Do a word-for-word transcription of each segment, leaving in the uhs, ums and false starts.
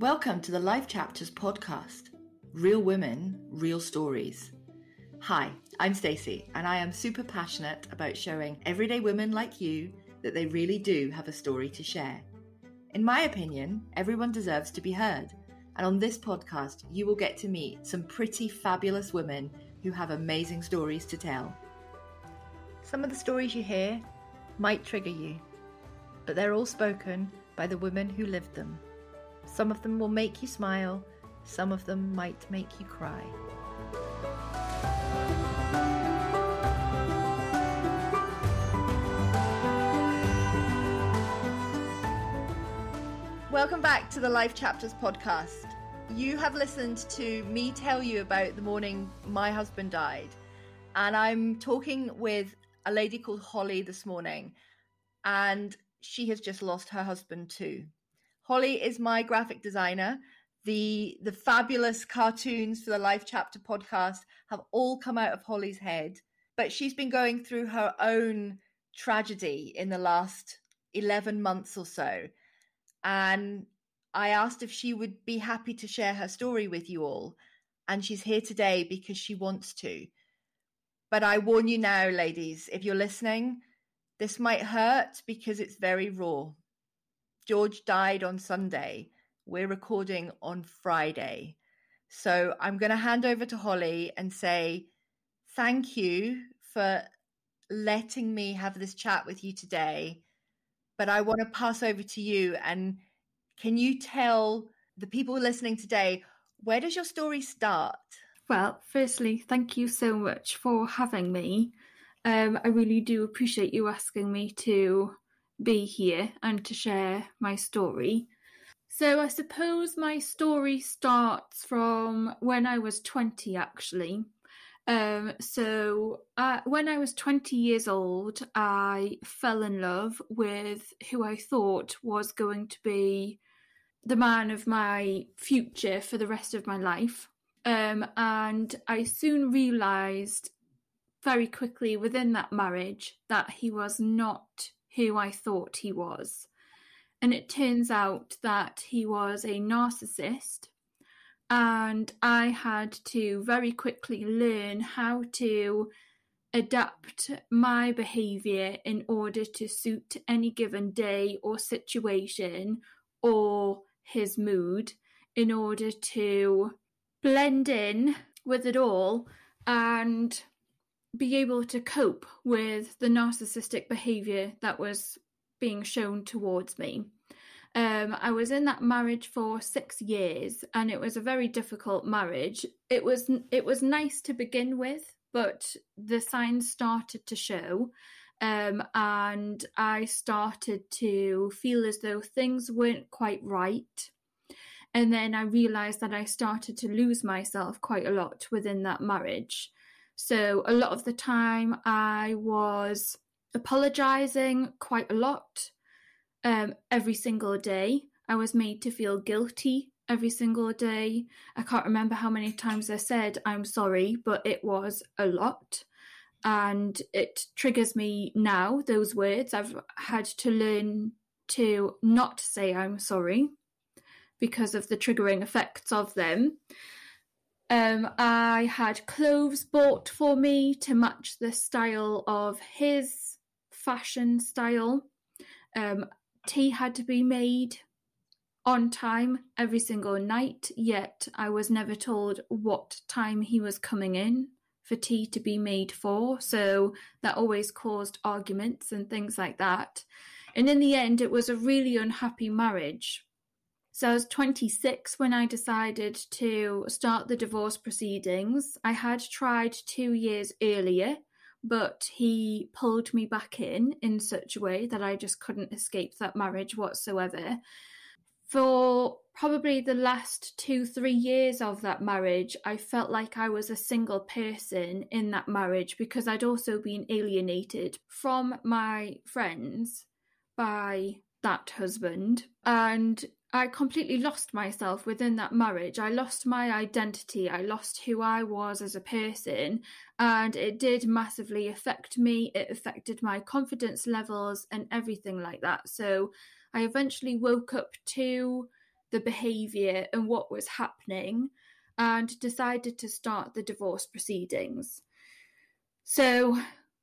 Welcome to the Life Chapters podcast, Real Women, Real Stories. Hi, I'm Stacey, and I am super passionate about showing everyday women like you that they really do have a story to share. In my opinion, everyone deserves to be heard, and on this podcast, you will get to meet some pretty fabulous women who have amazing stories to tell. Some of the stories you hear might trigger you, but they're all spoken by the women who lived them. Some of them will make you smile, some of them might make you cry. Welcome back to the Life Chapters podcast. You have listened to me tell you about the morning my husband died, and I'm talking with a lady called Holly this morning, and she has just lost her husband too. Holly is my graphic designer. The the fabulous cartoons for the Life Chapter podcast have all come out of Holly's head, but she's been going through her own tragedy in the last eleven months or so. And I asked if she would be happy to share her story with you all. And she's here today because she wants to. But I warn you now, ladies, if you're listening, this might hurt because it's very raw. George died on Sunday. We're recording on Friday. So I'm going to hand over to Holly and say thank you for letting me have this chat with you today. But I want to pass over to you. And can you tell the people listening today, where does your story start? Well, firstly, thank you so much for having me. Um, I really do appreciate you asking me to be here and to share my story. So I suppose my story starts from when I was twenty, actually. Um, so uh, when I was twenty years old, I fell in love with who I thought was going to be the man of my future for the rest of my life. Um, and I soon realised very quickly within that marriage that he was not who I thought he was. And it turns out that he was a narcissist, and I had to very quickly learn how to adapt my behaviour in order to suit any given day or situation or his mood in order to blend in with it all and be able to cope with the narcissistic behaviour that was being shown towards me. Um, I was in that marriage for six years, and it was a very difficult marriage. It was it was nice to begin with, but the signs started to show, um, and I started to feel as though things weren't quite right. And then I realised that I started to lose myself quite a lot within that marriage. So a lot of the time I was apologising quite a lot um, every single day. I was made to feel guilty every single day. I can't remember how many times I said I'm sorry, but it was a lot. And it triggers me now, those words. I've had to learn to not say I'm sorry because of the triggering effects of them. Um, I had clothes bought for me to match the style of his fashion style. Um, tea had to be made on time every single night, yet I was never told what time he was coming in for tea to be made for. So that always caused arguments and things like that. And in the end, it was a really unhappy marriage. So I was twenty-six when I decided to start the divorce proceedings. I had tried two years earlier, but he pulled me back in in such a way that I just couldn't escape that marriage whatsoever. For probably the last two, three years of that marriage, I felt like I was a single person in that marriage because I'd also been alienated from my friends by that husband. And I completely lost myself within that marriage. I lost my identity. I lost who I was as a person, and it did massively affect me. It affected my confidence levels and everything like that. So I eventually woke up to the behaviour and what was happening, and decided to start the divorce proceedings. So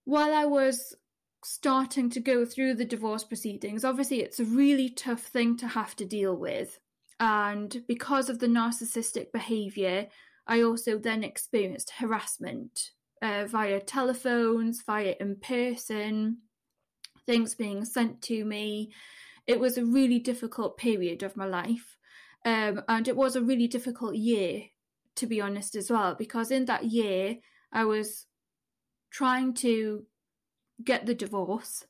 while I was starting to go through the divorce proceedings, obviously it's a really tough thing to have to deal with. And because of the narcissistic behaviour, I also then experienced harassment uh, via telephones, via in person, things being sent to me. It was a really difficult period of my life. Um, and it was a really difficult year, to be honest, as well, because in that year, I was trying to get the divorce.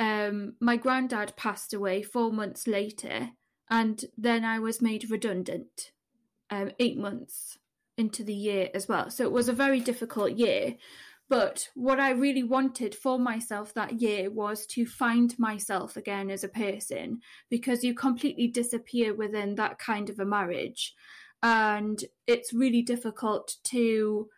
Um, my granddad passed away four months later, and then I was made redundant um, eight months into the year as well. So it was a very difficult year. But what I really wanted for myself that year was to find myself again as a person, because you completely disappear within that kind of a marriage. And it's really difficult to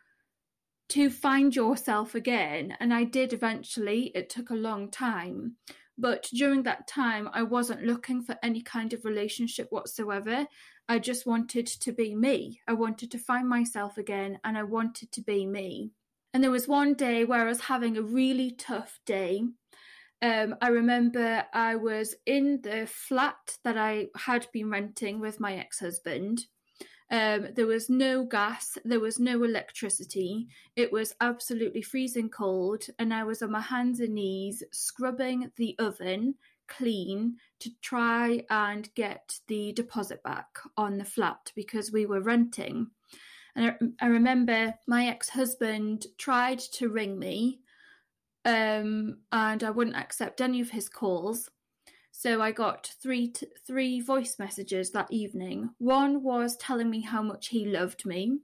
to find yourself again. And I did eventually. It took a long time. But during that time, I wasn't looking for any kind of relationship whatsoever. I just wanted to be me. I wanted to find myself again, and I wanted to be me. And there was one day where I was having a really tough day. Um, I remember I was in the flat that I had been renting with my ex-husband. Um, there was no gas, there was no electricity, it was absolutely freezing cold, and I was on my hands and knees scrubbing the oven clean to try and get the deposit back on the flat because we were renting. And I, I remember my ex-husband tried to ring me, um, and I wouldn't accept any of his calls. So I got three t- three voice messages that evening. One was telling me how much he loved me.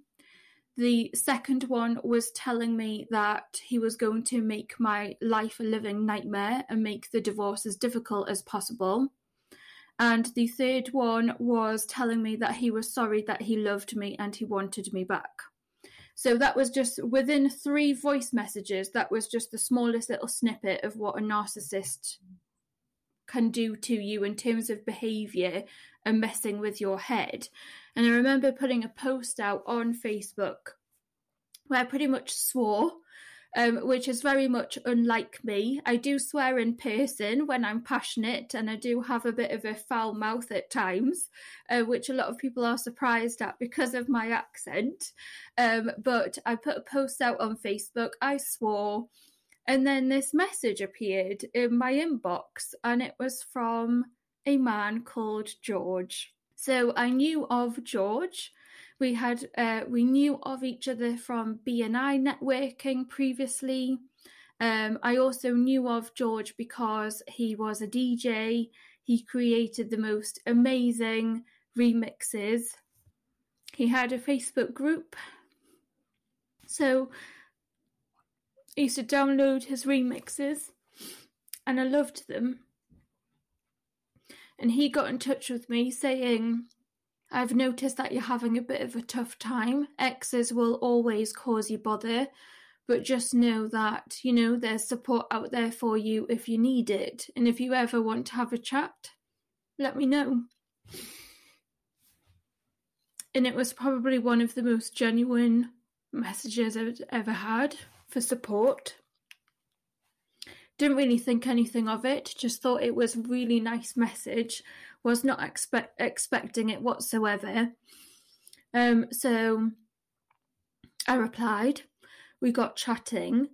The second one was telling me that he was going to make my life a living nightmare and make the divorce as difficult as possible. And the third one was telling me that he was sorry that he loved me and he wanted me back. So that was just within three voice messages. That was just the smallest little snippet of what a narcissist can do to you in terms of behaviour and messing with your head. And I remember putting a post out on Facebook where I pretty much swore, um, which is very much unlike me. I do swear in person when I'm passionate, and I do have a bit of a foul mouth at times, uh, which a lot of people are surprised at because of my accent. Um, but I put a post out on Facebook, I swore, and then this message appeared in my inbox, and it was from a man called George. So I knew of George. We had uh, we knew of each other from B N I networking previously. Um, I also knew of George because he was a D J. He created the most amazing remixes. He had a Facebook group. So I used to download his remixes, and I loved them. And he got in touch with me saying, "I've noticed that you're having a bit of a tough time. Exes will always cause you bother, but just know that, you know, there's support out there for you if you need it. And if you ever want to have a chat, let me know." And it was probably one of the most genuine messages I've ever had for support. Didn't really think anything of it, just thought it was a really nice message, was not expect expecting it whatsoever. Um, so I replied, we got chatting,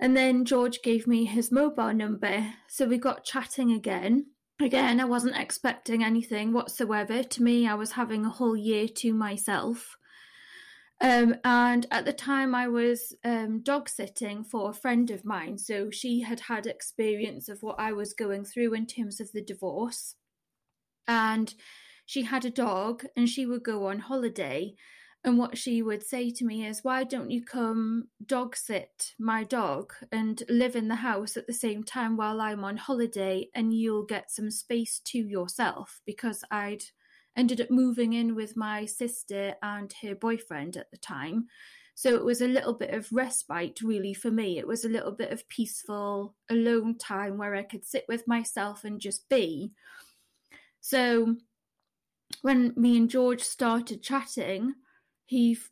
and then George gave me his mobile number, so we got chatting again. Again, I wasn't expecting anything whatsoever. To me, I was having a whole year to myself. Um, and at the time I was um, dog sitting for a friend of mine. So she had had experience of what I was going through in terms of the divorce. And she had a dog, and she would go on holiday. And what she would say to me is, "Why don't you come dog sit my dog and live in the house at the same time while I'm on holiday, and you'll get some space to yourself?" Because I'd ended up moving in with my sister and her boyfriend at the time. So it was a little bit of respite, really, for me. It was a little bit of peaceful, alone time where I could sit with myself and just be. So when me and George started chatting, he f-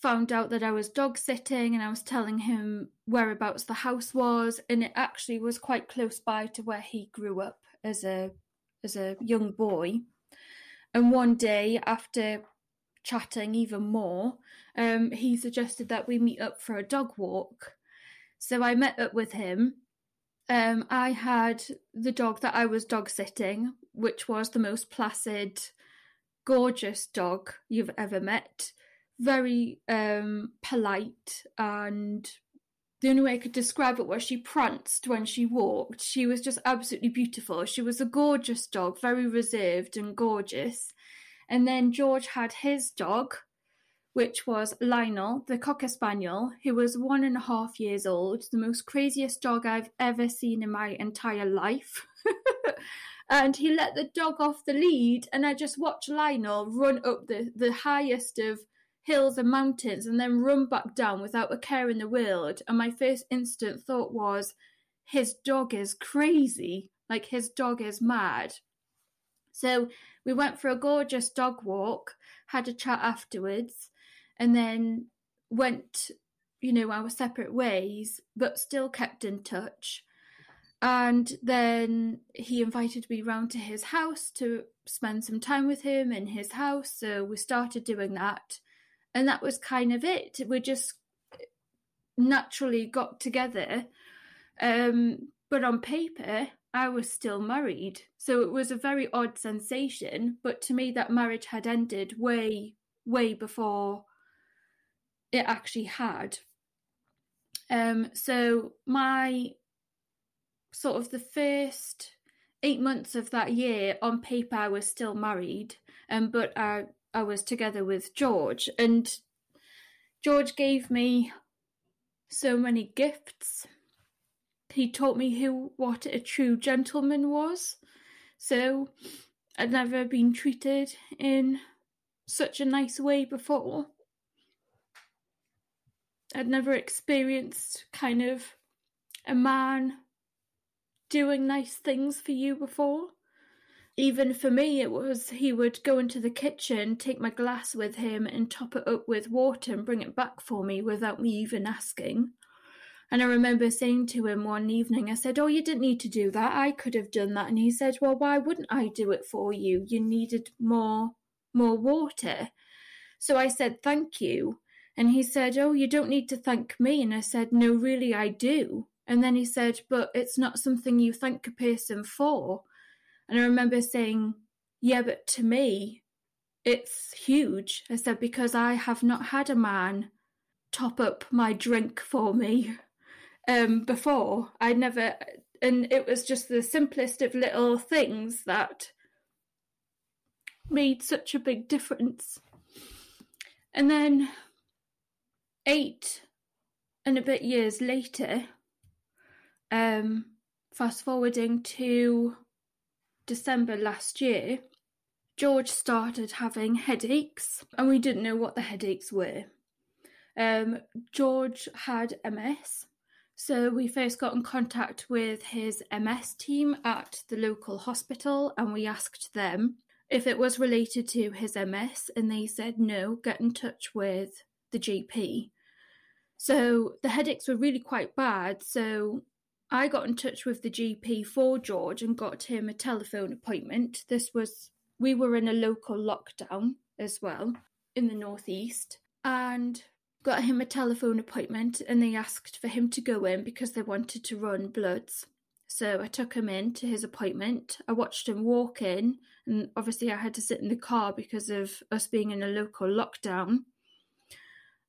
found out that I was dog sitting, and I was telling him whereabouts the house was, and it actually was quite close by to where he grew up as a as a young boy. And one day, after chatting even more, um, he suggested that we meet up for a dog walk. So I met up with him. Um, I had the dog that I was dog sitting, which was the most placid, gorgeous dog you've ever met. Very um, polite, and the only way I could describe it was she pranced when she walked. She was just absolutely beautiful. She was a gorgeous dog, very reserved and gorgeous. And then George had his dog, which was Lionel, the Cocker Spaniel, who was one and a half years old, the most craziest dog I've ever seen in my entire life. And he let the dog off the lead, and I just watched Lionel run up the, the highest of hills and mountains and then run back down without a care in the world. And my first instant thought was, his dog is crazy. Like, his dog is mad. So we went for a gorgeous dog walk, had a chat afterwards, and then went, you know, our separate ways, but still kept in touch. And then he invited me round to his house to spend some time with him in his house. So we started doing that. And that was kind of it. We just naturally got together. Um, but on paper, I was still married. So it was a very odd sensation. But to me, that marriage had ended way, way before it actually had. Um, so my sort of the first eight months of that year, on paper, I was still married. Um, but I... I was together with George, and George gave me so many gifts. He taught me who, what a true gentleman was. So I'd never been treated in such a nice way before. I'd never experienced kind of a man doing nice things for you before. Even for me, it was, he would go into the kitchen, take my glass with him and top it up with water and bring it back for me without me even asking. And I remember saying to him one evening, I said, oh, you didn't need to do that. I could have done that. And he said, well, why wouldn't I do it for you? You needed more, more water. So I said, thank you. And he said, oh, you don't need to thank me. And I said, no, really, I do. And then he said, but it's not something you thank a person for. And I remember saying, yeah, but to me, it's huge. I said, because I have not had a man top up my drink for me um, before. I never, and it was just the simplest of little things that made such a big difference. And then eight and a bit years later, um, fast forwarding to December last year, George started having headaches, and we didn't know what the headaches were. Um, George had M S, so we first got in contact with his M S team at the local hospital, and we asked them if it was related to his M S, and they said no, get in touch with the G P. So the headaches were really quite bad, so I got in touch with the G P for George and got him a telephone appointment. This was, we were in a local lockdown as well in the northeast, and got him a telephone appointment, and they asked for him to go in because they wanted to run bloods. So I took him in to his appointment. I watched him walk in, and obviously I had to sit in the car because of us being in a local lockdown.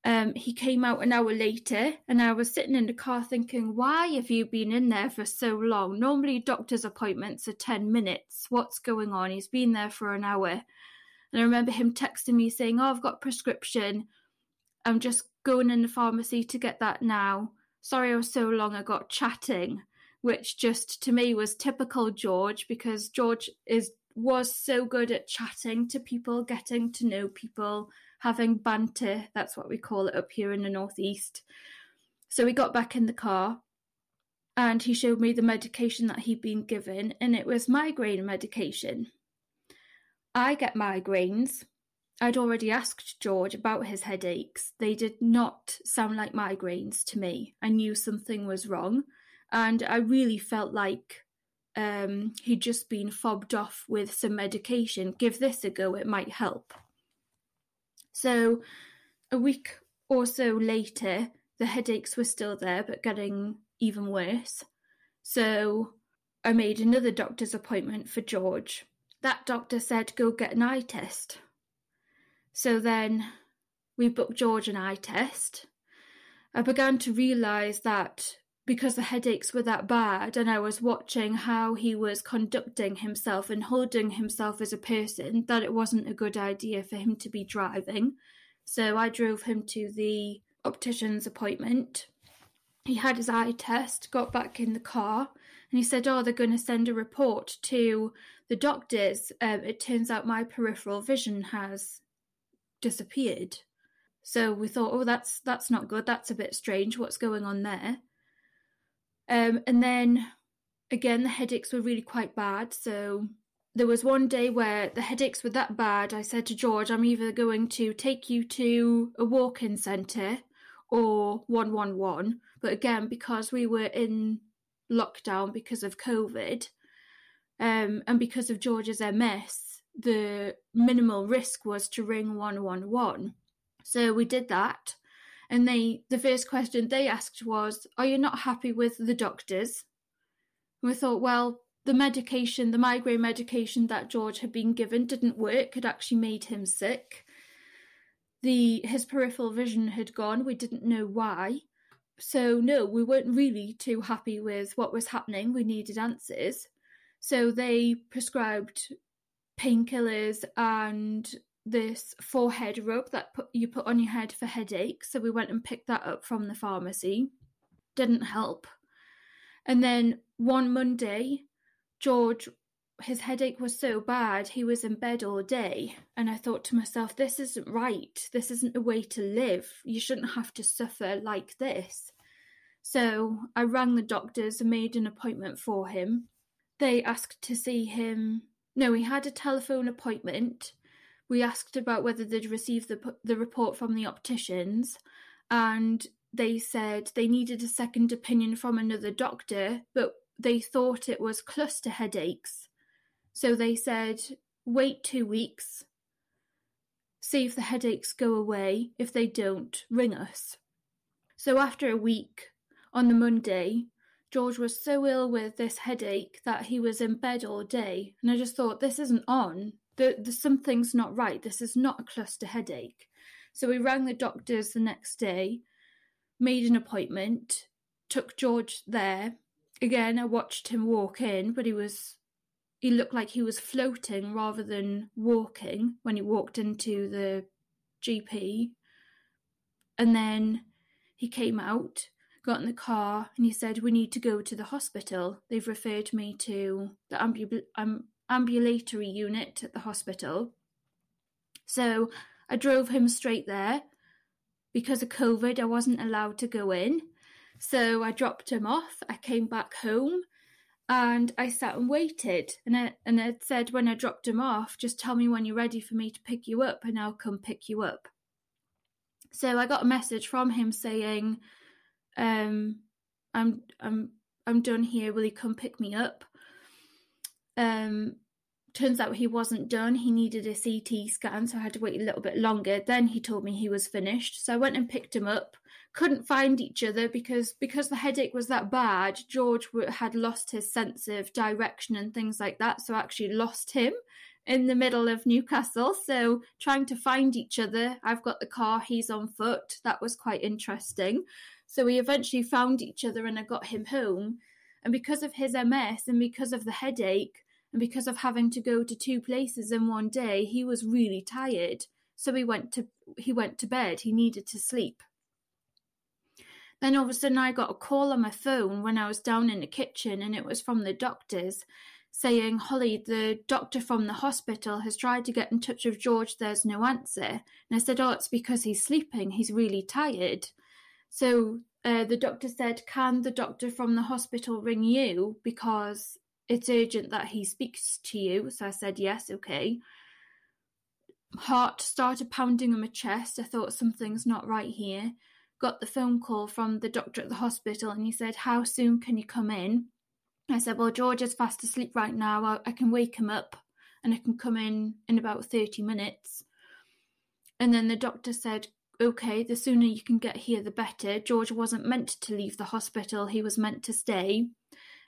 Um, he came out an hour later, and I was sitting in the car thinking, why have you been in there for so long? Normally doctor's appointments are ten minutes. What's going on? He's been there for an hour. And I remember him texting me saying, oh, I've got a prescription. I'm just going in the pharmacy to get that now. Sorry I was so long, I got chatting, which just to me was typical George, because George is was so good at chatting to people, getting to know people, having banter, that's what we call it up here in the northeast. So we got back in the car, and he showed me the medication that he'd been given, and it was migraine medication. I get migraines. I'd already asked George about his headaches. They did not sound like migraines to me. I knew something was wrong, and I really felt like um, he'd just been fobbed off with some medication. Give this a go, it might help. So a week or so later, the headaches were still there, but getting even worse. So I made another doctor's appointment for George. That doctor said, go get an eye test. So then we booked George an eye test. I began to realise that because the headaches were that bad and I was watching how he was conducting himself and holding himself as a person, that it wasn't a good idea for him to be driving. So I drove him to the optician's appointment. He had his eye test, got back in the car, and he said, oh, they're going to send a report to the doctors. Um, it turns out my peripheral vision has disappeared. So we thought, oh, that's that's not good. That's a bit strange. What's going on there? Um, and then, again, the headaches were really quite bad. So there was one day where the headaches were that bad, I said to George, I'm either going to take you to a walk-in centre or one one one. But again, because we were in lockdown because of COVID, um, and because of George's M S, the minimal risk was to ring one one one. So we did that, and they the first question they asked was, are you not happy with the doctors? And we thought, well, the medication, the migraine medication that George had been given didn't work. It actually made him sick. The his peripheral vision had gone. We didn't know why. So, no, we weren't really too happy with what was happening. We needed answers. So they prescribed painkillers and this forehead rub that put, you put on your head for headaches. So we went and picked that up from the pharmacy. Didn't help. And then one Monday, George, his headache was so bad, he was in bed all day. And I thought to myself, this isn't right. This isn't a way to live. You shouldn't have to suffer like this. So I rang the doctors and made an appointment for him. They asked to see him. No, he had a telephone appointment. We asked about whether they'd received the, the report from the opticians. And they said they needed a second opinion from another doctor, but they thought it was cluster headaches. So they said, wait two weeks, see if the headaches go away. If they don't, ring us. So after a week, on the Monday, George was so ill with this headache that he was in bed all day. And I just thought, this isn't on. The, the, something's not right. This is not a cluster headache. So we rang the doctors the next day, made an appointment, took George there. Again, I watched him walk in, but he was... He looked like he was floating rather than walking when he walked into the G P. And then he came out, got in the car, and he said, we need to go to the hospital. They've referred me to the ambul- um, ambulatory unit at the hospital. So I drove him straight there. Because of COVID, I wasn't allowed to go in. So I dropped him off. I came back home. And I sat and waited, and I and I said when I dropped him off, just tell me when you're ready for me to pick you up, and I'll come pick you up. So I got a message from him saying, um, I'm I'm I'm done here. Will you come pick me up? Um, turns out he wasn't done. He needed a C T scan, so I had to wait a little bit longer. Then he told me he was finished, so I went and picked him up. Couldn't find each other because because the headache was that bad. George had lost his sense of direction and things like that, so I actually lost him in the middle of Newcastle. So trying to find each other, I've got the car, he's on foot. That was quite interesting. So we eventually found each other and I got him home. And because of his M S and because of the headache and because of having to go to two places in one day, he was really tired. So he went to he went to bed. He needed to sleep. Then all of a sudden I got a call on my phone when I was down in the kitchen, and it was from the doctors saying, Holly, the doctor from the hospital has tried to get in touch with George. There's no answer. And I said, oh, it's because he's sleeping. He's really tired. So uh, the doctor said, can the doctor from the hospital ring you? Because it's urgent that he speaks to you. So I said, yes, okay. heart started pounding in my chest. I thought, something's not right here. Got the phone call from the doctor at the hospital, and he said, how soon can you come in? I said, well, George is fast asleep right now. I, I can wake him up and I can come in in about thirty minutes. And then the doctor said, okay, the sooner you can get here, the better. George wasn't meant to leave the hospital. He was meant to stay.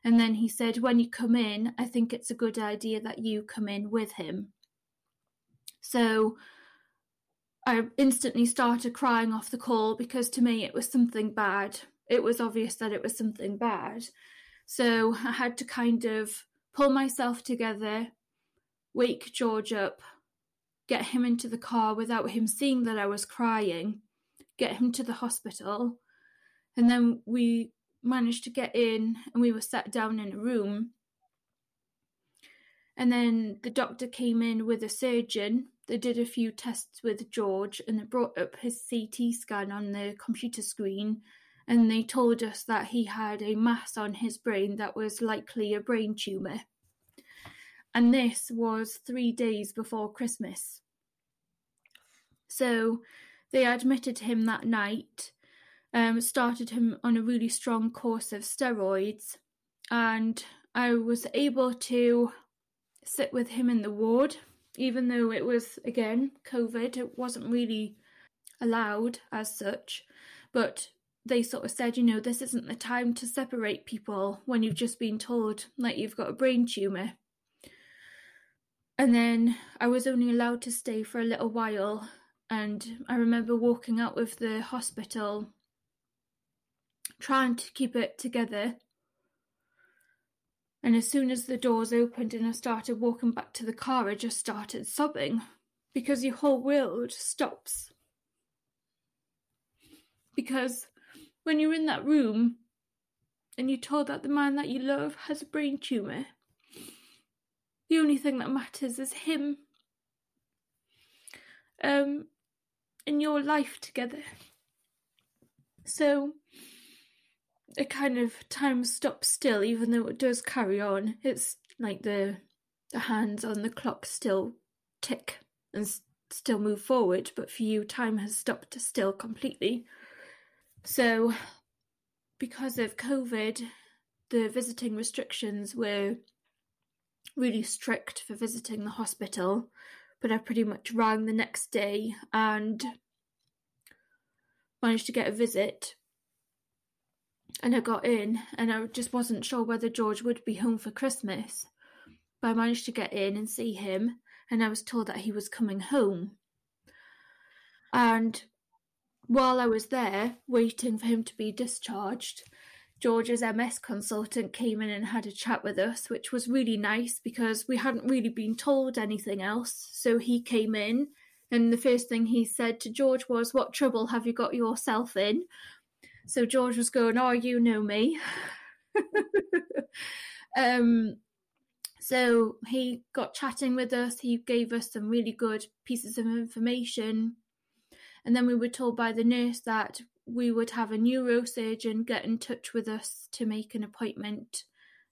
And then he said, when you come in, I think it's a good idea that you come in with him. So I instantly started crying off the call, because to me it was something bad. It was obvious that it was something bad. So I had to kind of pull myself together, wake George up, get him into the car without him seeing that I was crying, get him to the hospital. And then we managed to get in and we were sat down in a room. And then the doctor came in with a surgeon. They did a few tests with George and they brought up his C T scan on the computer screen, and they told us that he had a mass on his brain that was likely a brain tumour. And this was three days before Christmas. So they admitted him that night, um, started him on a really strong course of steroids, and I was able to sit with him in the ward, even though it was, again, COVID. It wasn't really allowed as such, but they sort of said, you know, this isn't the time to separate people when you've just been told that you've got a brain tumour. And then I was only allowed to stay for a little while, and I remember walking out of the hospital trying to keep it together. And as soon as the doors opened and I started walking back to the car, I just started sobbing, because your whole world stops. Because when you're in that room and you're told that the man that you love has a brain tumour, the only thing that matters is him um, and your life together. So a kind of time stops still, even though it does carry on. It's like the the hands on the clock still tick and s- still move forward, but for you, time has stopped still completely. So because of COVID, the visiting restrictions were really strict for visiting the hospital, but I pretty much rang the next day and managed to get a visit. And I got in, and I just wasn't sure whether George would be home for Christmas. But I managed to get in and see him, and I was told that he was coming home. And while I was there, waiting for him to be discharged, George's M S consultant came in and had a chat with us, which was really nice because we hadn't really been told anything else. So he came in, and the first thing he said to George was, "What trouble have you got yourself in?" So George was going, "Oh, you know me." um, so he got chatting with us. He gave us some really good pieces of information. And then we were told by the nurse that we would have a neurosurgeon get in touch with us to make an appointment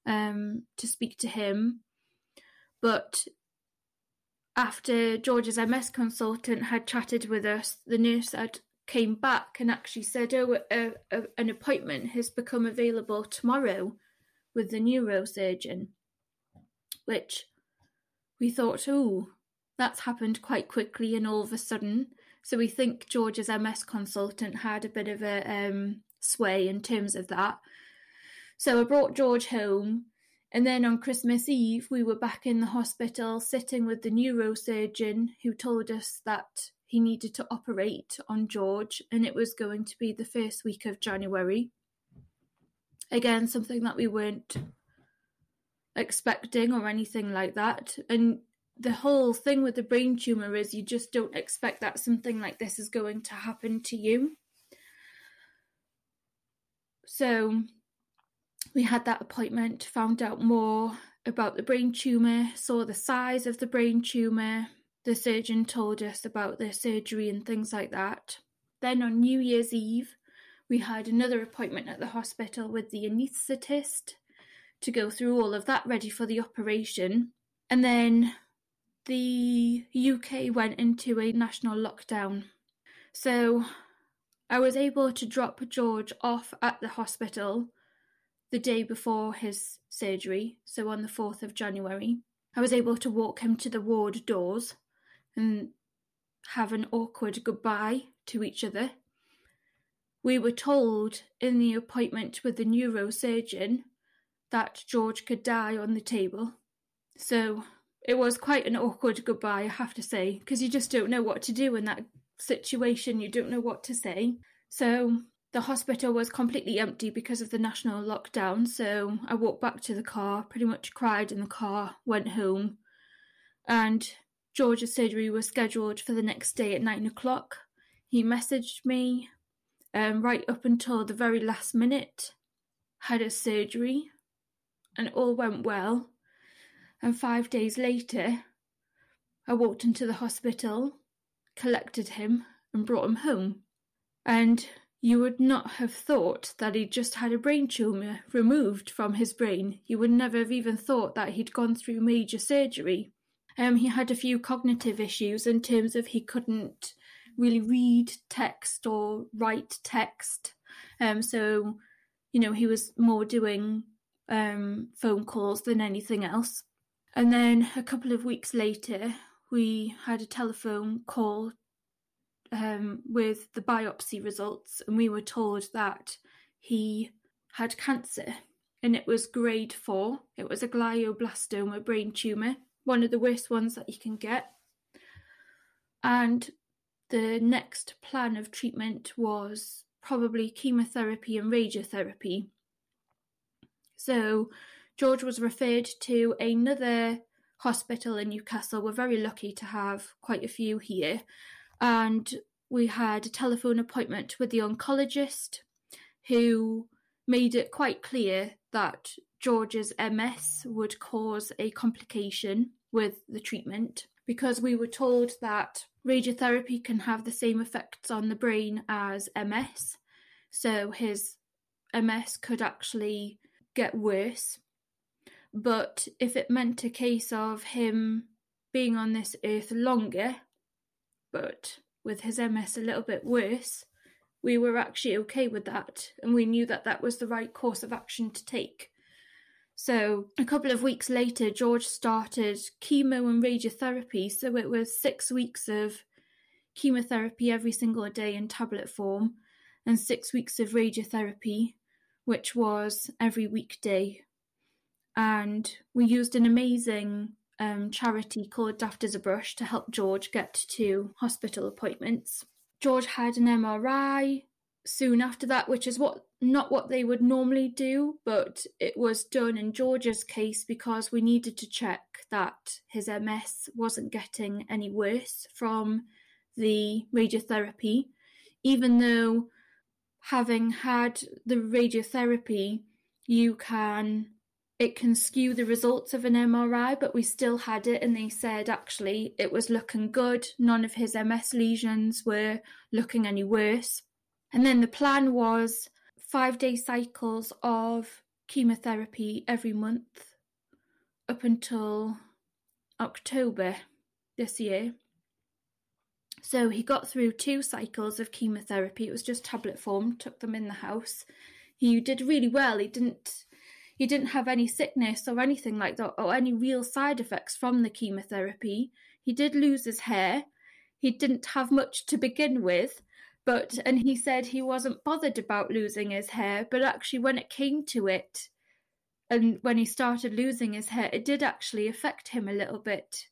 um, to speak to him. But after George's M S consultant had chatted with us, the nurse had came back and actually said, oh, a, a, an appointment has become available tomorrow with the neurosurgeon, which we thought, oh, that's happened quite quickly and all of a sudden. So we think George's M S consultant had a bit of a um, sway in terms of that. So I brought George home, and then on Christmas Eve, we were back in the hospital sitting with the neurosurgeon, who told us that he needed to operate on George, and it was going to be the first week of January. Again, something that we weren't expecting or anything like that. And the whole thing with the brain tumour is you just don't expect that something like this is going to happen to you. So we had that appointment, found out more about the brain tumour, saw the size of the brain tumour. The surgeon told us about the surgery and things like that. Then on New Year's Eve, we had another appointment at the hospital with the anaesthetist to go through all of that, ready for the operation. And then the U K went into a national lockdown. So I was able to drop George off at the hospital the day before his surgery, so on the fourth of January. I was able to walk him to the ward doors and have an awkward goodbye to each other. We were told in the appointment with the neurosurgeon that George could die on the table. So it was quite an awkward goodbye, I have to say, because you just don't know what to do in that situation. You don't know what to say. So the hospital was completely empty because of the national lockdown. So I walked back to the car, pretty much cried in the car, went home. And George's surgery was scheduled for the next day at nine o'clock. He messaged me um, right up until the very last minute, had his surgery, and all went well. And five days later, I walked into the hospital, collected him, and brought him home. And you would not have thought that he'd just had a brain tumour removed from his brain. You would never have even thought that he'd gone through major surgery. Um, he had a few cognitive issues in terms of he couldn't really read text or write text. Um, so, you know, he was more doing um, phone calls than anything else. And then a couple of weeks later, we had a telephone call um, with the biopsy results, and we were told that he had cancer, and it was grade four. It was a glioblastoma brain tumour, one of the worst ones that you can get. And the next plan of treatment was probably chemotherapy and radiotherapy. So George was referred to another hospital in Newcastle. We're very lucky to have quite a few here. And we had a telephone appointment with the oncologist, who made it quite clear that George's M S would cause a complication with the treatment, because we were told that radiotherapy can have the same effects on the brain as M S. So his M S could actually get worse. But if it meant a case of him being on this earth longer, but with his M S a little bit worse, we were actually okay with that. And we knew that that was the right course of action to take. So a couple of weeks later, George started chemo and radiotherapy. So it was six weeks of chemotherapy every single day in tablet form, and six weeks of radiotherapy, which was every weekday. And we used an amazing um, charity called Daft as a Brush to help George get to hospital appointments. George had an M R I soon after that, which is what not what they would normally do, but it was done in George's case because we needed to check that his M S wasn't getting any worse from the radiotherapy, even though having had the radiotherapy, you can... It can skew the results of an M R I, but we still had it, and they said actually it was looking good. None of his M S lesions were looking any worse. And then the plan was five-day cycles of chemotherapy every month up until October this year. So he got through two cycles of chemotherapy. It was just tablet form, took them in the house. He did really well. He didn't... He didn't have any sickness or anything like that, or any real side effects from the chemotherapy. He did lose his hair. He didn't have much to begin with, but and he said he wasn't bothered about losing his hair. But actually, when it came to it, and when he started losing his hair, it did actually affect him a little bit,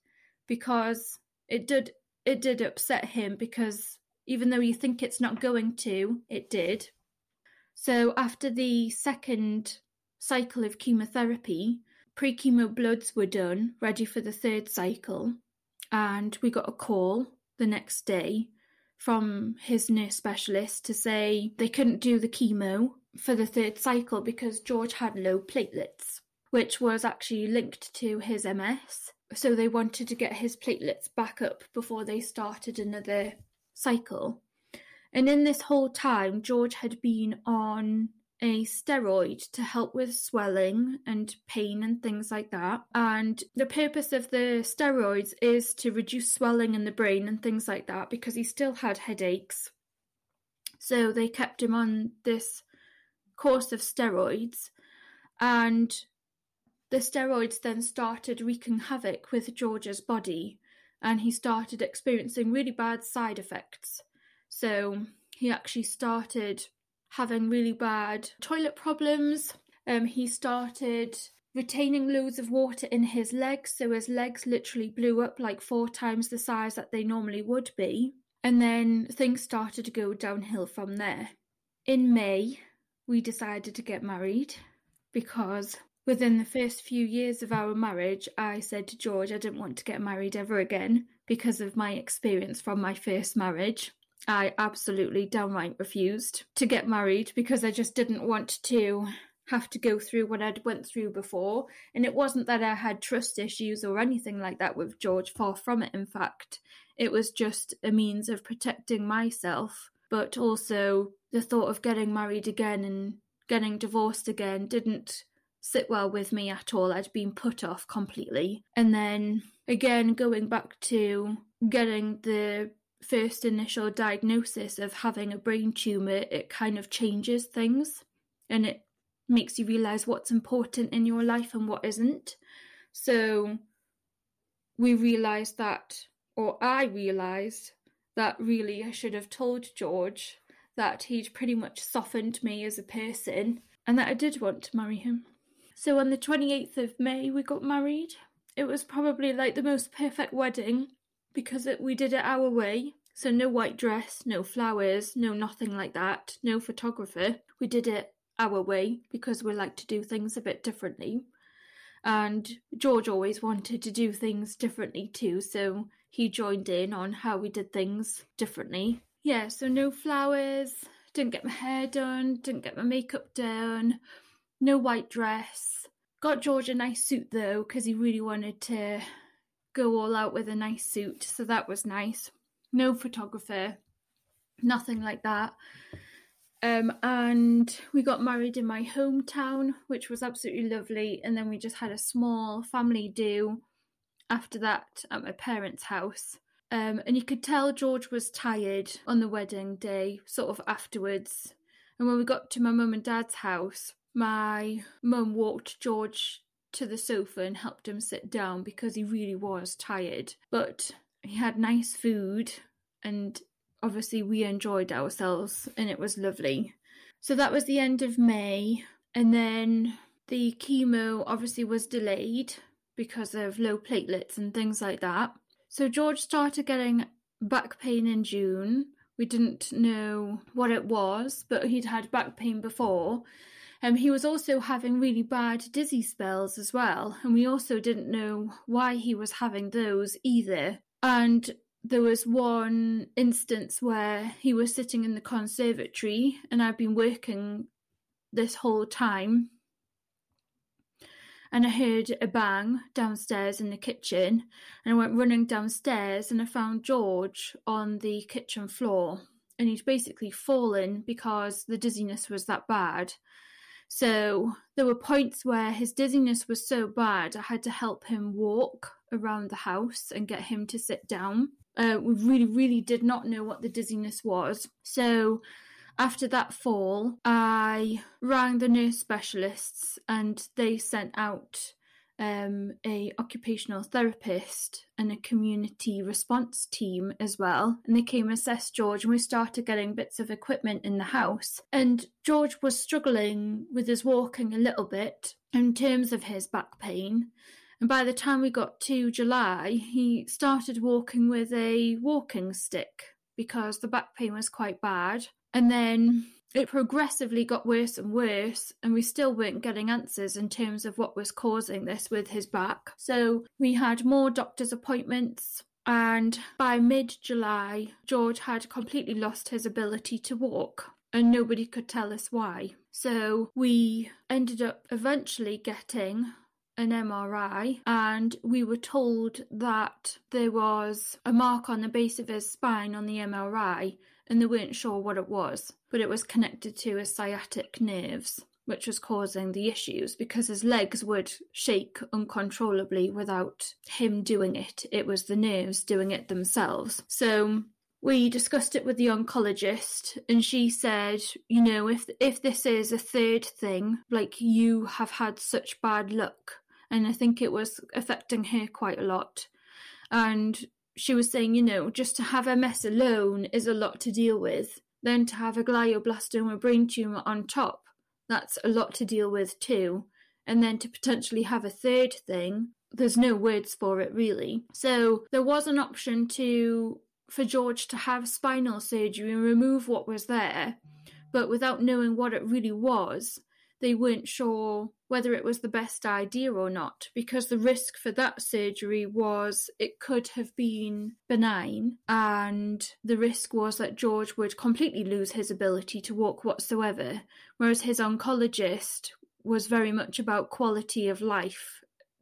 because it did it did upset him, because even though you think it's not going to, it did. So after the second cycle of chemotherapy, pre-chemo bloods were done, ready for the third cycle, and we got a call the next day from his nurse specialist to say they couldn't do the chemo for the third cycle because George had low platelets, which was actually linked to his M S, so they wanted to get his platelets back up before they started another cycle. And in this whole time, George had been on a steroid to help with swelling and pain and things like that. And the purpose of the steroids is to reduce swelling in the brain and things like that, because he still had headaches. So they kept him on this course of steroids, and the steroids then started wreaking havoc with George's body, and he started experiencing really bad side effects. So he actually started having really bad toilet problems. Um, he started retaining loads of water in his legs, so his legs literally blew up like four times the size that they normally would be. And then things started to go downhill from there. In May, we decided to get married, because within the first few years of our marriage, I said to George I didn't want to get married ever again because of my experience from my first marriage. I absolutely downright refused to get married because I just didn't want to have to go through what I'd went through before. And it wasn't that I had trust issues or anything like that with George, far from it, in fact. It was just a means of protecting myself, but also the thought of getting married again and getting divorced again didn't sit well with me at all. I'd been put off completely. And then, again, going back to getting the first initial diagnosis of having a brain tumour, it kind of changes things, and it makes you realise what's important in your life and what isn't. So we realised that, or I realised, that really I should have told George that he'd pretty much softened me as a person and that I did want to marry him. So on the twenty-eighth of May, we got married. It was probably like the most perfect wedding, because it, we did it our way. So no white dress, no flowers, no nothing like that, no photographer. We did it our way because we like to do things a bit differently. And George always wanted to do things differently too, so he joined in on how we did things differently. Yeah, so no flowers, didn't get my hair done, didn't get my makeup done, no white dress. Got George a nice suit though, because he really wanted to go all out with a nice suit, so that was nice. No photographer, nothing like that. Um, and we got married in my hometown, which was absolutely lovely. And then we just had a small family do after that at my parents' house. Um, and you could tell George was tired on the wedding day, sort of afterwards. And when we got to my mum and dad's house, my mum walked George to the sofa and helped him sit down because he really was tired. But he had nice food, and obviously we enjoyed ourselves and it was lovely. So that was the end of May, and then the chemo obviously was delayed because of low platelets and things like that. So George started getting back pain in June. We didn't know what it was, but he'd had back pain before. Um, he was also having really bad dizzy spells as well, and we also didn't know why he was having those either. And there was one instance where he was sitting in the conservatory, and I'd been working this whole time, and I heard a bang downstairs in the kitchen, and I went running downstairs and I found George on the kitchen floor, and he'd basically fallen because the dizziness was that bad. So there were points where his dizziness was so bad, I had to help him walk around the house and get him to sit down. Uh, we really, really did not know what the dizziness was. So after that fall, I rang the nurse specialists, and they sent out um, a occupational therapist and a community response team as well. And they came and assessed George, and we started getting bits of equipment in the house. And George was struggling with his walking a little bit in terms of his back pain. And by the time we got to July, he started walking with a walking stick because the back pain was quite bad. And then it progressively got worse and worse, and we still weren't getting answers in terms of what was causing this with his back. So we had more doctor's appointments, and by mid-July, George had completely lost his ability to walk, and nobody could tell us why. So we ended up eventually getting an M R I, and we were told that there was a mark on the base of his spine on the M R I, and they weren't sure what it was, but it was connected to his sciatic nerves, which was causing the issues because his legs would shake uncontrollably without him doing it. It was the nerves doing it themselves. So we discussed it with the oncologist, and she said, you know, if if this is a third thing, like, you have had such bad luck. And I think it was affecting her quite a lot. And she was saying, you know, just to have M S alone is a lot to deal with. Then to have a glioblastoma brain tumour on top, that's a lot to deal with too. And then to potentially have a third thing, there's no words for it really. So there was an option to for George to have spinal surgery and remove what was there. But without knowing what it really was, they weren't sure whether it was the best idea or not, because the risk for that surgery was it could have been benign, and the risk was that George would completely lose his ability to walk whatsoever, whereas his oncologist was very much about quality of life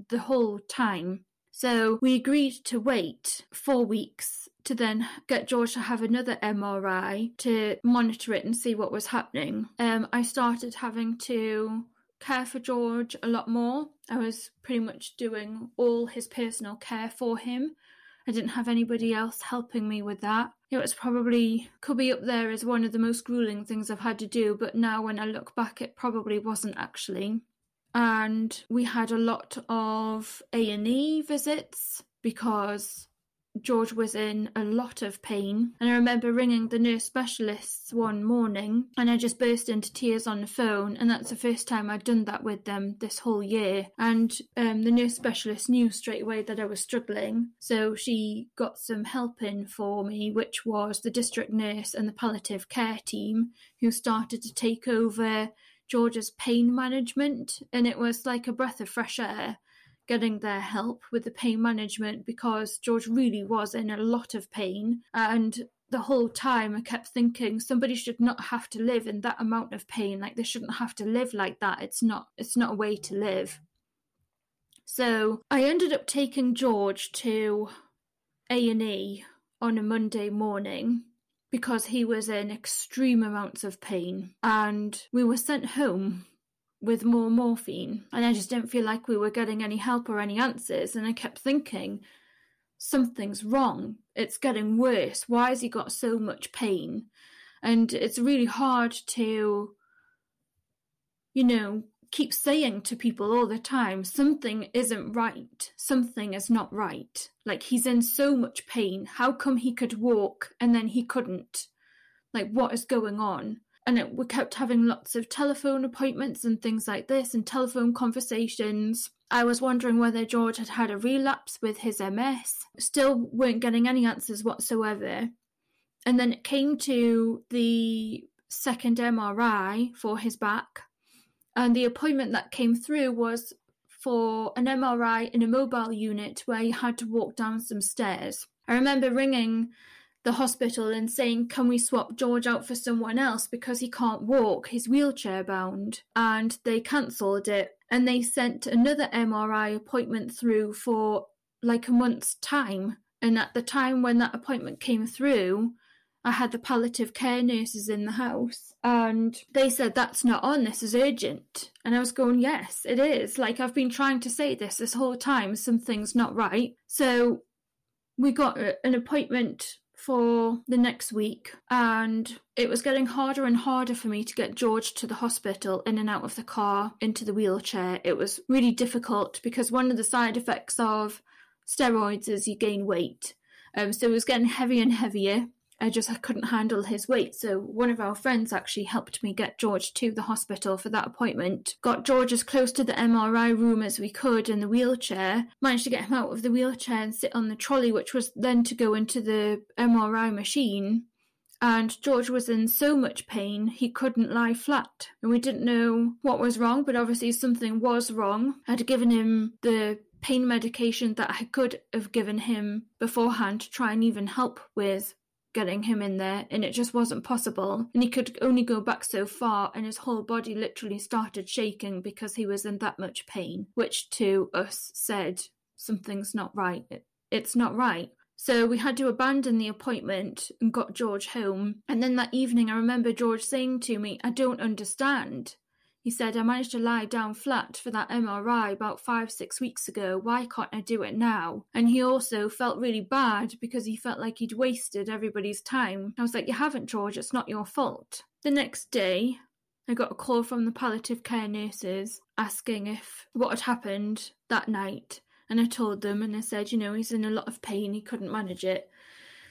the whole time. So we agreed to wait four weeks to then get George to have another M R I to monitor it and see what was happening. Um, I started having to care for George a lot more. I was pretty much doing all his personal care for him. I didn't have anybody else helping me with that. It was probably, could be up there as one of the most grueling things I've had to do, but now when I look back, it probably wasn't actually. And we had a lot of A and E visits because George was in a lot of pain. And I remember ringing the nurse specialists one morning and I just burst into tears on the phone, and that's the first time I'd done that with them this whole year. And um, the nurse specialist knew straight away that I was struggling, so she got some help in for me, which was the district nurse and the palliative care team, who started to take over George's pain management. And it was like a breath of fresh air getting their help with the pain management, because George really was in a lot of pain. And the whole time I kept thinking, somebody should not have to live in that amount of pain. Like, they shouldn't have to live like that. It's not, it's not a way to live. So I ended up taking George to A and E on a Monday morning because he was in extreme amounts of pain, and we were sent home with more morphine, and I just didn't feel like we were getting any help or any answers. And I kept thinking, something's wrong, it's getting worse, why has he got so much pain? And it's really hard to, you know, keep saying to people all the time, something isn't right, something is not right, like, he's in so much pain, how come he could walk and then he couldn't, like, what is going on? And it, we kept having lots of telephone appointments and things like this, and telephone conversations. I was wondering whether George had had a relapse with his M S. Still weren't getting any answers whatsoever. And then it came to the second M R I for his back. And the appointment that came through was for an M R I in a mobile unit where you had to walk down some stairs. I remember ringing the hospital and saying, can we swap George out for someone else because he can't walk, he's wheelchair bound, and they cancelled it. And they sent another M R I appointment through for like a month's time, and at the time when that appointment came through, I had the palliative care nurses in the house, and they said, that's not on, this is urgent. And I was going, yes it is, like, I've been trying to say this this whole time, something's not right. So we got an appointment for the next week, and it was getting harder and harder for me to get George to the hospital, in and out of the car, into the wheelchair. It was really difficult because one of the side effects of steroids is you gain weight, um, so it was getting heavier and heavier. I just I couldn't handle his weight, so one of our friends actually helped me get George to the hospital for that appointment. Got George as close to the M R I room as we could in the wheelchair, managed to get him out of the wheelchair and sit on the trolley, which was then to go into the M R I machine. And George was in so much pain he couldn't lie flat, and we didn't know what was wrong, but obviously something was wrong. I'd given him the pain medication that I could have given him beforehand to try and even help with getting him in there, and it just wasn't possible, and he could only go back so far, and his whole body literally started shaking because he was in that much pain, which to us said, something's not right, it, it's not right. So we had to abandon the appointment and got George home. And then that evening, I remember George saying to me, "I don't understand." He said, "I managed to lie down flat for that M R I about five, six weeks ago. Why can't I do it now?" And he also felt really bad because he felt like he'd wasted everybody's time. I was like, "You haven't, George. It's not your fault." The next day, I got a call from the palliative care nurses asking if what had happened that night. And I told them, and they said, you know, he's in a lot of pain. He couldn't manage it.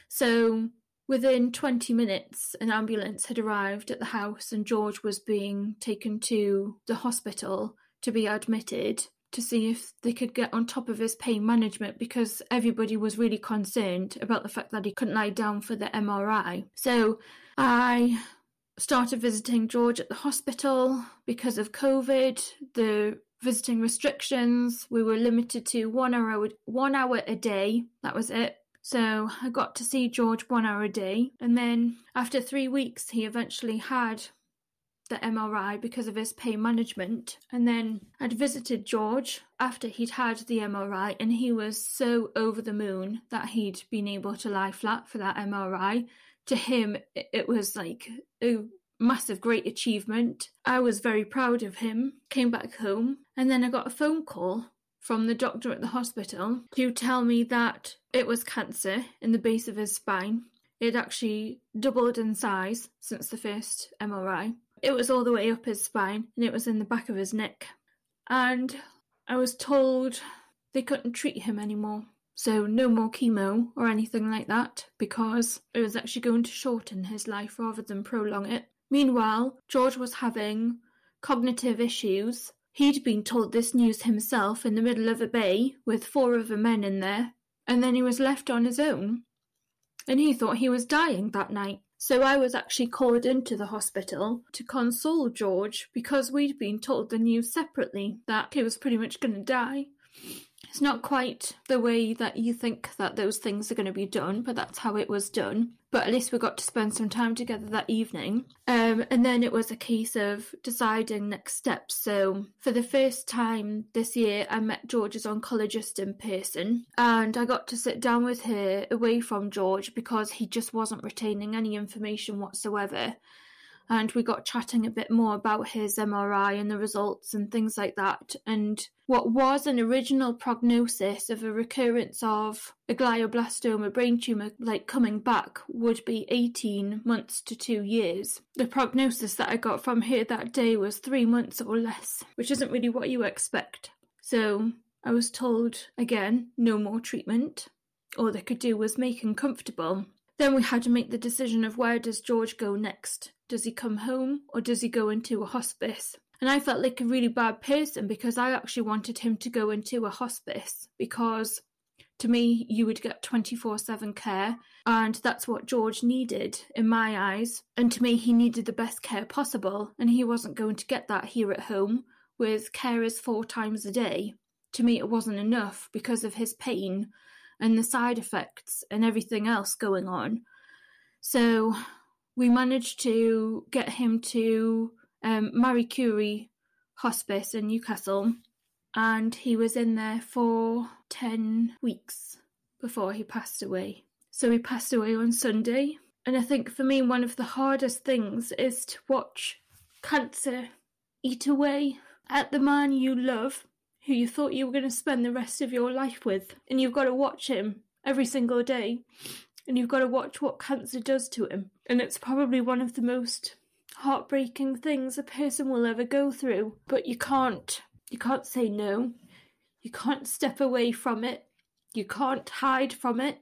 So within twenty minutes, an ambulance had arrived at the house and George was being taken to the hospital to be admitted to see if they could get on top of his pain management, because everybody was really concerned about the fact that he couldn't lie down for the M R I. So I started visiting George at the hospital. Because of COVID, the visiting restrictions, we were limited to one hour one hour a day. That was it. So I got to see George one hour a day, and then after three weeks he eventually had the M R I because of his pain management. And then I'd visited George after he'd had the M R I, and he was so over the moon that he'd been able to lie flat for that M R I. To him, it was like a massive great achievement. I was very proud of him. Came back home, and then I got a phone call from the doctor at the hospital to tell me that it was cancer in the base of his spine. It actually doubled in size since the first M R I. It was all the way up his spine, and it was in the back of his neck. And I was told they couldn't treat him anymore. So no more chemo or anything like that, because it was actually going to shorten his life rather than prolong it. Meanwhile, George was having cognitive issues. He'd been told this news himself in the middle of a bay with four other men in there, and then he was left on his own, and he thought he was dying that night. So I was actually called into the hospital to console George, because we'd been told the news separately that he was pretty much going to die. It's not quite the way that you think that those things are going to be done, but that's how it was done. But at least we got to spend some time together that evening. Um, and then it was a case of deciding next steps. So for the first time this year, I met George's oncologist in person, and I got to sit down with her away from George because he just wasn't retaining any information whatsoever. And we got chatting a bit more about his M R I and the results and things like that. And what was an original prognosis of a recurrence of a glioblastoma brain tumour, like coming back, would be eighteen months to two years. The prognosis that I got from her that day was three months or less, which isn't really what you expect. So I was told, again, no more treatment. All they could do was make him comfortable. Then we had to make the decision of, where does George go next? Does he come home, or does he go into a hospice? And I felt like a really bad person, because I actually wanted him to go into a hospice, because to me, you would get twenty-four seven care, and that's what George needed in my eyes. And to me, he needed the best care possible, and he wasn't going to get that here at home with carers four times a day. To me, it wasn't enough because of his pain and the side effects and everything else going on. So we managed to get him to um, Marie Curie Hospice in Newcastle, and he was in there for ten weeks before he passed away. So he passed away on Sunday, and I think for me one of the hardest things is to watch cancer eat away at the man you love, who you thought you were going to spend the rest of your life with, and you've got to watch him every single day. And you've got to watch what cancer does to him. And it's probably one of the most heartbreaking things a person will ever go through. But you can't, you can't say no. You can't step away from it. You can't hide from it.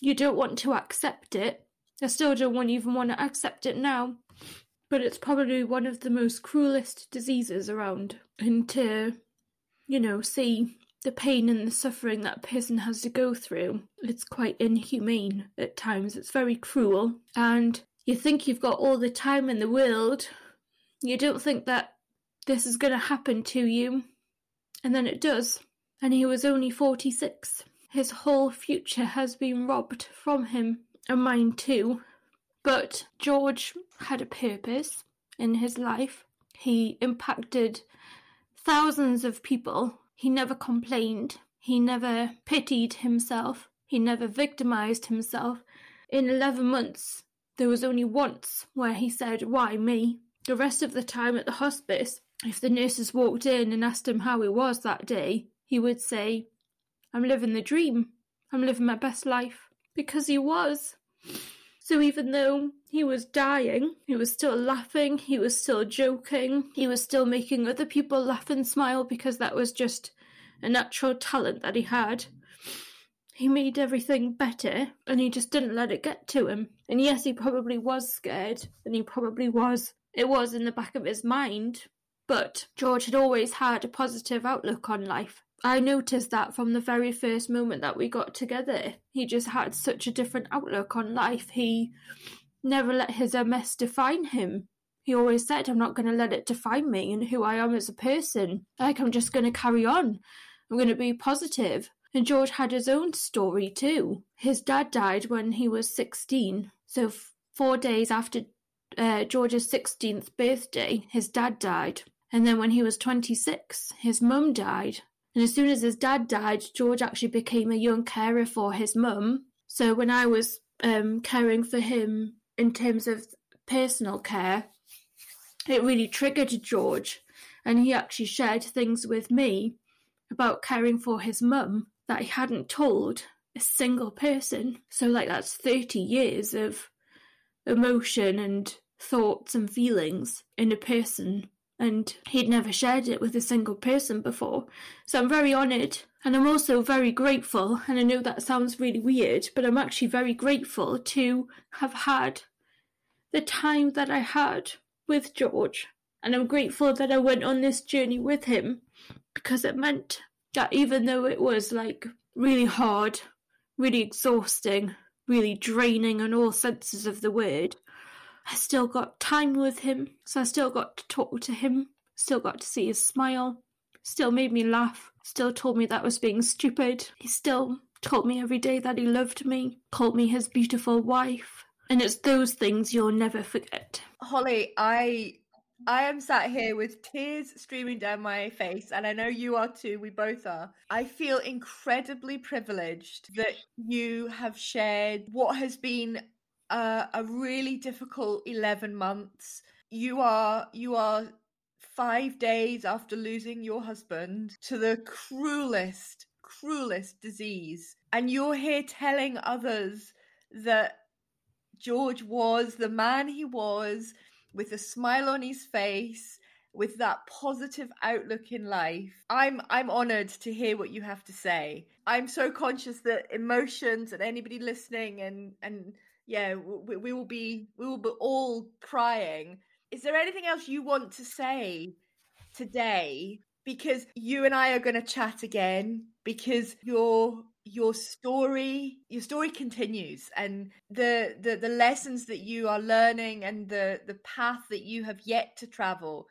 You don't want to accept it. I still don't even want to accept it now. But it's probably one of the most cruelest diseases around. And to, you know, see the pain and the suffering that a person has to go through, it's quite inhumane at times. It's very cruel. And you think you've got all the time in the world. You don't think that this is going to happen to you. And then it does. And he was only forty-six. His whole future has been robbed from him, and mine too. But George had a purpose in his life. He impacted thousands of people. He never complained. He never pitied himself. He never victimized himself. In eleven months, there was only once where he said, "Why me?" The rest of the time at the hospice, if the nurses walked in and asked him how he was that day, he would say, "I'm living the dream. I'm living my best life." Because he was. So even though he was dying, he was still laughing, he was still joking, he was still making other people laugh and smile because that was just a natural talent that he had. He made everything better and he just didn't let it get to him. And yes, he probably was scared and he probably was. It was in the back of his mind. But George had always had a positive outlook on life. I noticed that from the very first moment that we got together. He just had such a different outlook on life. He never let his M S define him. He always said, "I'm not going to let it define me and who I am as a person. Like, I'm just going to carry on. I'm going to be positive." And George had his own story too. His dad died when he was sixteen. So f- four days after uh, George's sixteenth birthday, his dad died. And then when he was twenty-six, his mum died. And as soon as his dad died, George actually became a young carer for his mum. So when I was um, caring for him in terms of personal care, it really triggered George. And he actually shared things with me about caring for his mum that he hadn't told a single person. So like that's thirty years of emotion and thoughts and feelings in a person. And he'd never shared it with a single person before. So I'm very honoured, and I'm also very grateful, and I know that sounds really weird, but I'm actually very grateful to have had the time that I had with George. And I'm grateful that I went on this journey with him, because it meant that even though it was like really hard, really exhausting, really draining on all senses of the word, I still got time with him, so I still got to talk to him, still got to see his smile, still made me laugh, still told me that I was being stupid. He still told me every day that he loved me, called me his beautiful wife, and it's those things you'll never forget. Holly, I I am sat here with tears streaming down my face, and I know you are too, we both are. I feel incredibly privileged that you have shared what has been Uh, a really difficult eleven months. You are you are five days after losing your husband to the cruelest, cruelest disease. And you're here telling others that George was the man he was, with a smile on his face, with that positive outlook in life. I'm I'm honoured to hear what you have to say. I'm so conscious that emotions and anybody listening and and Yeah, we, we will be we will be all crying. Is there anything else you want to say today? Because you and I are going to chat again, because your your story your story continues, and the the, the lessons that you are learning and the, the path that you have yet to travel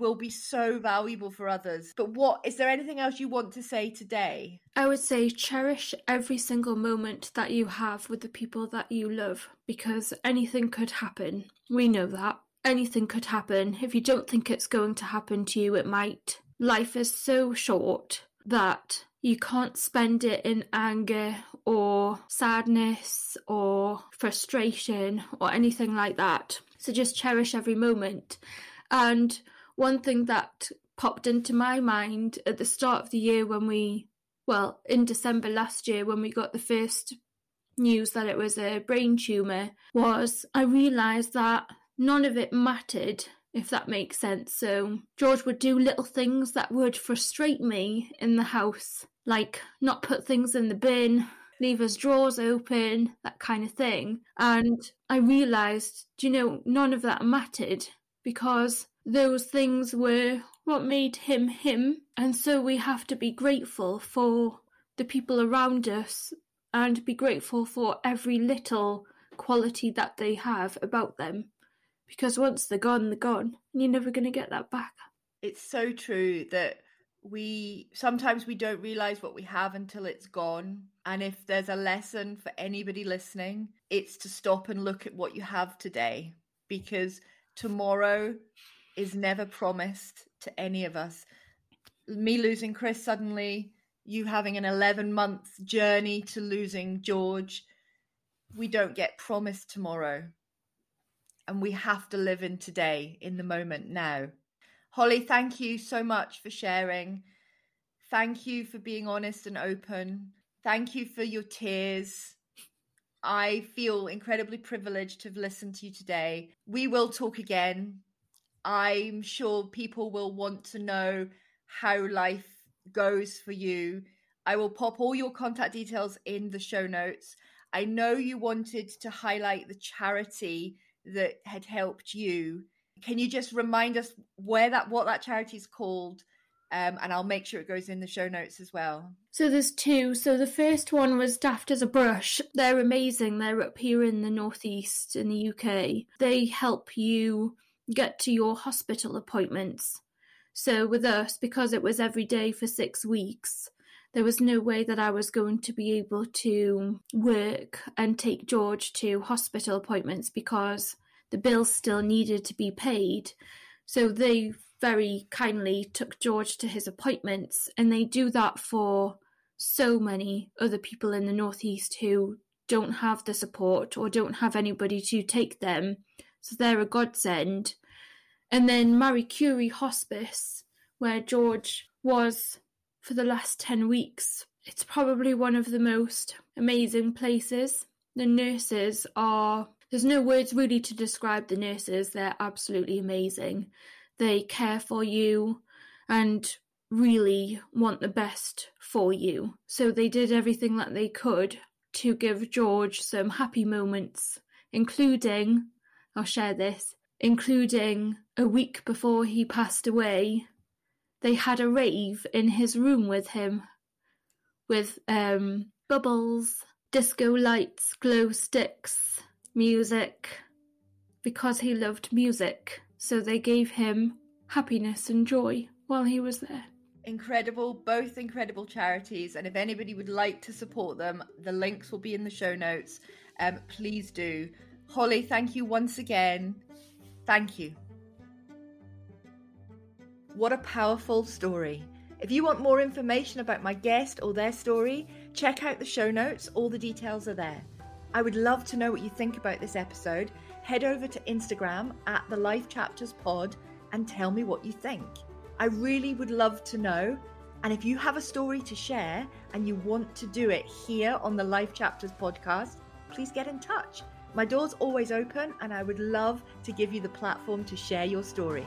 will be so valuable for others. But what is there anything else you want to say today? I would say cherish every single moment that you have with the people that you love, because anything could happen. We know that. Anything could happen. If you don't think it's going to happen to you, it might. Life is so short that you can't spend it in anger or sadness or frustration or anything like that. So just cherish every moment. And one thing that popped into my mind at the start of the year when we, well, in December last year when we got the first news that it was a brain tumour, was I realised that none of it mattered, if that makes sense. So George would do little things that would frustrate me in the house, like not put things in the bin, leave his drawers open, that kind of thing. And I realised, you know, none of that mattered, because those things were what made him him, and so we have to be grateful for the people around us and be grateful for every little quality that they have about them, because once they're gone, they're gone, and you're never going to get that back. It's so true that we sometimes we don't realise what we have until it's gone. And if there's a lesson for anybody listening, it's to stop and look at what you have today, because tomorrow is never promised to any of us. Me losing Chris suddenly you having an eleven month journey to losing George. We don't get promised tomorrow. And we have to live in today, in the moment now. Holly, thank you so much for sharing. Thank you for being honest and open. Thank you for your tears. I feel incredibly privileged to have listened to you today. We will talk again. I'm sure people will want to know how life goes for you. I will pop all your contact details in the show notes. I know you wanted to highlight the charity that had helped you. Can you just remind us where that, what that charity is called? Um, and I'll make sure it goes in the show notes as well. So there's two. So the first one was Daft as a Brush. They're amazing. They're up here in the Northeast in the U K. They help you get to your hospital appointments. So with us, because it was every day for six weeks, there was no way that I was going to be able to work and take George to hospital appointments because the bills still needed to be paid. So they very kindly took George to his appointments, and they do that for so many other people in the Northeast who don't have the support or don't have anybody to take them. So they're a godsend. And then Marie Curie Hospice, where George was for the last ten weeks. It's probably one of the most amazing places. The nurses are, there's no words really to describe the nurses. They're absolutely amazing. They care for you and really want the best for you. So they did everything that they could to give George some happy moments, including, I'll share this, including a week before he passed away, they had a rave in his room with him, with um, bubbles, disco lights, glow sticks, music, because he loved music. So they gave him happiness and joy while he was there. Incredible, both incredible charities. And if anybody would like to support them, the links will be in the show notes. Um, please do. Holly, thank you once again. Thank you. What a powerful story. If you want more information about my guest or their story, check out the show notes. All the details are there. I would love to know what you think about this episode. Head over to Instagram at the Life Chapters Pod and tell me what you think. I really would love to know. And if you have a story to share and you want to do it here on the Life Chapters podcast, please get in touch. My door's always open and I would love to give you the platform to share your story.